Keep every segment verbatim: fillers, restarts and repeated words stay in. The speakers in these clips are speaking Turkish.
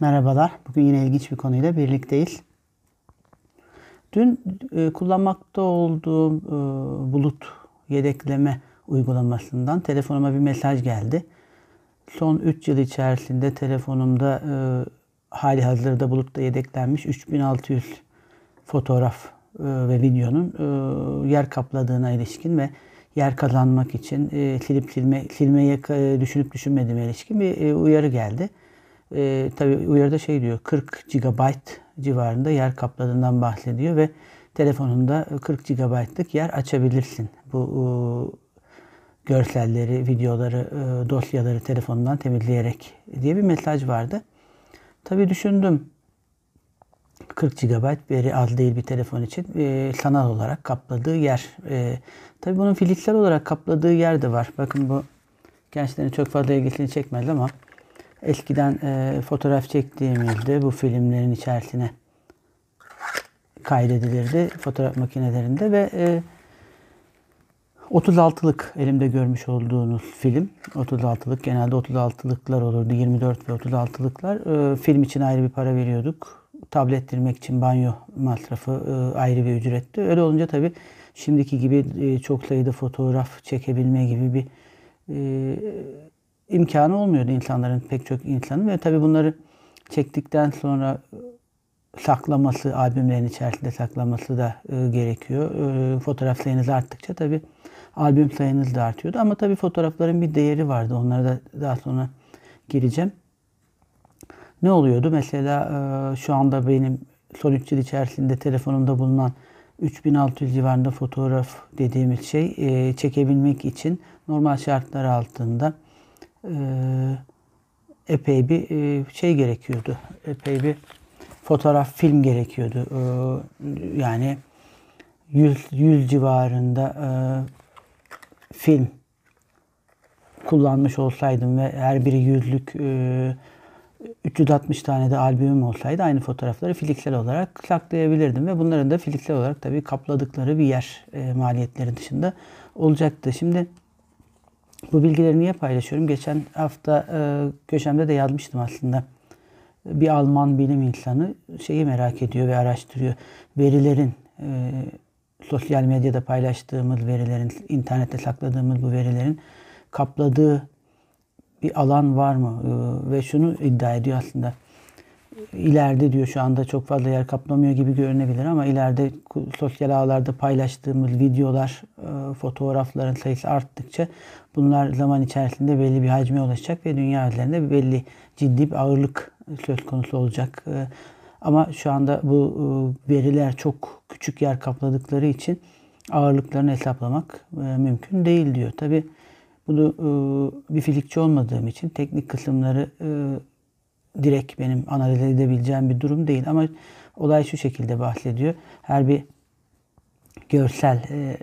Merhabalar. Bugün yine ilginç bir konuyla birlikteyiz. Dün e, kullanmakta olduğum e, bulut yedekleme uygulamasından telefonuma bir mesaj geldi. Son üç yıl içerisinde telefonumda e, hali hazırda bulutta yedeklenmiş üç bin altı yüz fotoğraf e, ve videonun e, yer kapladığına ilişkin ve yer kazanmak için e, silip silme, silmeyi e, düşünüp düşünmediğime ilişkin bir e, uyarı geldi. E, tabii uyarıda şey diyor, kırk gigabayt civarında yer kapladığından bahsediyor ve telefonunda kırk gigabaytlık yer açabilirsin. Bu e, görselleri, videoları, e, dosyaları telefondan temizleyerek diye bir mesaj vardı. Tabii düşündüm, kırk gigabayt veri az değil bir telefon için e, sanal olarak kapladığı yer. E, tabii bunun fiziksel olarak kapladığı yer de var. Bakın bu gençlerin çok fazla ilgisini çekmez ama eskiden e, fotoğraf çektiğimizde bu filmlerin içerisine kaydedilirdi fotoğraf makinelerinde ve e, otuz altılık elimde görmüş olduğunuz film otuz altılık genelde otuz altılıklar olurdu, yirmi dört ve otuz altılıklar. E, film için ayrı bir para veriyorduk, tablettirmek için banyo masrafı e, ayrı bir ücretti. Öyle olunca tabii şimdiki gibi e, çok sayıda fotoğraf çekebilme gibi bir e, imkanı olmuyordu insanların, pek çok insanın ve tabii bunları çektikten sonra saklaması, albümlerin içerisinde saklaması da e, gerekiyor. E, fotoğraf sayınız arttıkça tabii albüm sayınız da artıyordu ama tabii fotoğrafların bir değeri vardı. Onlara da daha sonra gireceğim. Ne oluyordu? Mesela e, şu anda benim son üç yıl içerisinde telefonumda bulunan üç bin altı yüz civarında fotoğraf dediğimiz şey e, çekebilmek için normal şartlar altında epey bir şey gerekiyordu. Epey bir fotoğraf, film gerekiyordu. Yani yüz, yüz civarında film kullanmış olsaydım ve her biri yüzlük üç yüz altmış tane de albümüm olsaydı aynı fotoğrafları fiziksel olarak saklayabilirdim ve bunların da fiziksel olarak tabii kapladıkları bir yer maliyetleri dışında olacaktı. Şimdi bu bilgileri niye paylaşıyorum? Geçen hafta e, köşemde de yazmıştım aslında. Bir Alman bilim insanı şeyi merak ediyor ve araştırıyor. Verilerin, e, sosyal medyada paylaştığımız verilerin, internette sakladığımız bu verilerin kapladığı bir alan var mı? E, ve şunu iddia ediyor aslında. İleride diyor, şu anda çok fazla yer kaplamıyor gibi görünebilir ama ileride sosyal ağlarda paylaştığımız videolar, fotoğrafların sayısı arttıkça bunlar zaman içerisinde belli bir hacme ulaşacak ve dünya üzerinde belli ciddi bir ağırlık söz konusu olacak. Ama şu anda bu veriler çok küçük yer kapladıkları için ağırlıklarını hesaplamak mümkün değil diyor. Tabii bunu bir fizikçi olmadığım için teknik kısımları direkt benim analiz edebileceğim bir durum değil. Ama olay şu şekilde bahsediyor. Her bir görsel e,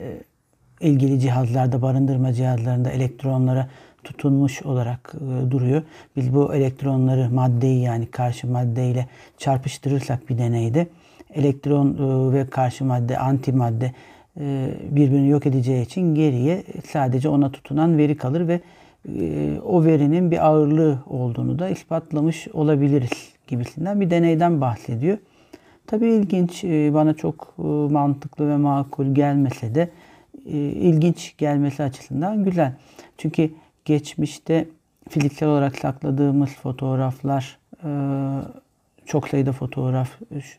ilgili cihazlarda, barındırma cihazlarında elektronlara tutunmuş olarak e, duruyor. Biz bu elektronları maddeyi, yani karşı maddeyle çarpıştırırsak bir deneyde elektron e, ve karşı madde, antimadde e, birbirini yok edeceği için geriye sadece ona tutunan veri kalır ve o verinin bir ağırlığı olduğunu da ispatlamış olabiliriz gibisinden bir deneyden bahsediyor. Tabii ilginç, bana çok mantıklı ve makul gelmese de ilginç gelmesi açısından güzel. Çünkü geçmişte fiziksel olarak sakladığımız fotoğraflar, çok sayıda fotoğrafla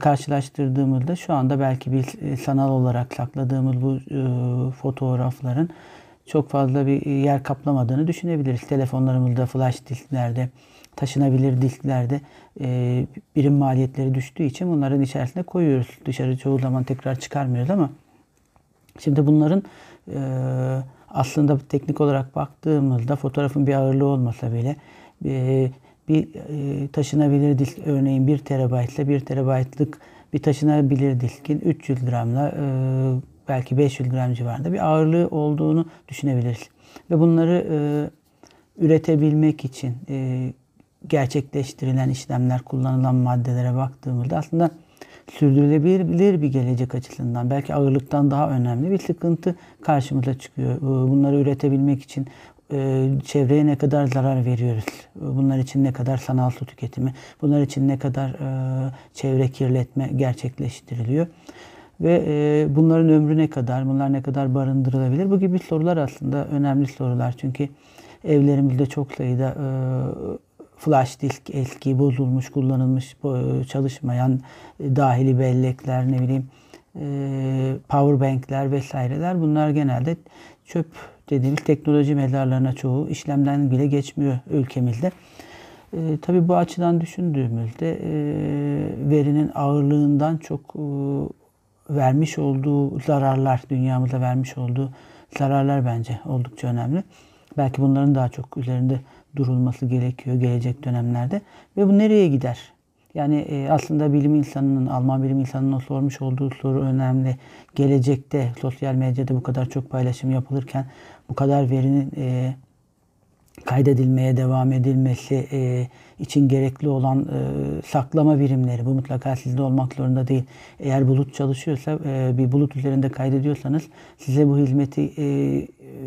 karşılaştırdığımızda şu anda belki bir sanal olarak sakladığımız bu fotoğrafların çok fazla bir yer kaplamadığını düşünebiliriz. Telefonlarımızda, flash disklerde, taşınabilir disklerde e, birim maliyetleri düştüğü için bunların içerisine koyuyoruz. Dışarı çoğu zaman tekrar çıkarmıyoruz ama şimdi bunların e, aslında teknik olarak baktığımızda fotoğrafın bir ağırlığı olmasa bile e, bir e, taşınabilir disk, örneğin bir terabaytla bir terabaytlık bir taşınabilir diskin üç yüz gramla e, belki beş yüz gram civarında bir ağırlığı olduğunu düşünebiliriz. Ve bunları e, üretebilmek için e, gerçekleştirilen işlemler, kullanılan maddelere baktığımızda aslında sürdürülebilir bir gelecek açısından belki ağırlıktan daha önemli bir sıkıntı karşımıza çıkıyor. Bunları üretebilmek için e, çevreye ne kadar zarar veriyoruz, bunlar için ne kadar sanal su tüketimi, bunlar için ne kadar e, çevre kirletme gerçekleştiriliyor ve e, bunların ömrü ne kadar, bunlar ne kadar barındırılabilir? Bu gibi sorular aslında önemli sorular, çünkü evlerimizde çok sayıda e, flash disk, eski, bozulmuş, kullanılmış, çalışmayan dahili bellekler, ne bileyim power bankler vesaireler, bunlar genelde çöp dediğimiz teknoloji mezarlarına çoğu işlemden bile geçmiyor ülkemizde. E, tabii bu açıdan düşündüğümüzde e, verinin ağırlığından çok e, vermiş olduğu zararlar, dünyamıza vermiş olduğu zararlar bence oldukça önemli. Belki bunların daha çok üzerinde durulması gerekiyor gelecek dönemlerde. Ve bu nereye gider? Yani e, aslında bilim insanının, Alman bilim insanının sormuş olduğu soru önemli. Gelecekte sosyal medyada bu kadar çok paylaşım yapılırken, bu kadar verinin e, kaydedilmeye devam edilmesi e, için gerekli olan e, saklama birimleri, bu mutlaka sizde olmak zorunda değil. Eğer bulut çalışıyorsa, e, bir bulut üzerinde kaydediyorsanız, size bu hizmeti e,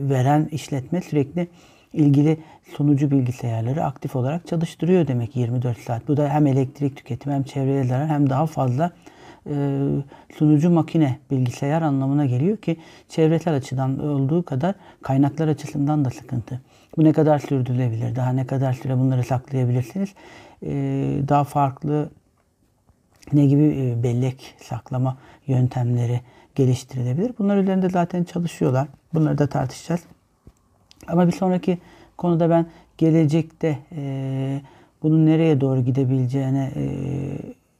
veren işletme sürekli ilgili sunucu bilgisayarları aktif olarak çalıştırıyor demek yirmi dört saat. Bu da hem elektrik tüketimi, hem çevreye zarar, hem daha fazla e, sunucu makine, bilgisayar anlamına geliyor ki çevresel açıdan olduğu kadar kaynaklar açısından da sıkıntı. Bu ne kadar sürdürülebilir? Daha ne kadar süre bunları saklayabilirsiniz? E, daha farklı ne gibi bellek saklama yöntemleri geliştirilebilir? Bunlar üzerinde zaten çalışıyorlar. Bunları da tartışacağız. Ama bir sonraki konuda ben gelecekte e, bunun nereye doğru gidebileceğine e,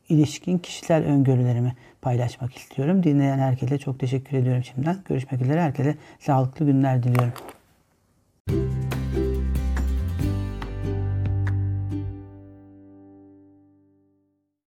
ilişkin kişisel öngörülerimi paylaşmak istiyorum. Dinleyen herkese çok teşekkür ediyorum şimdiden. Görüşmek üzere. Herkese sağlıklı günler diliyorum.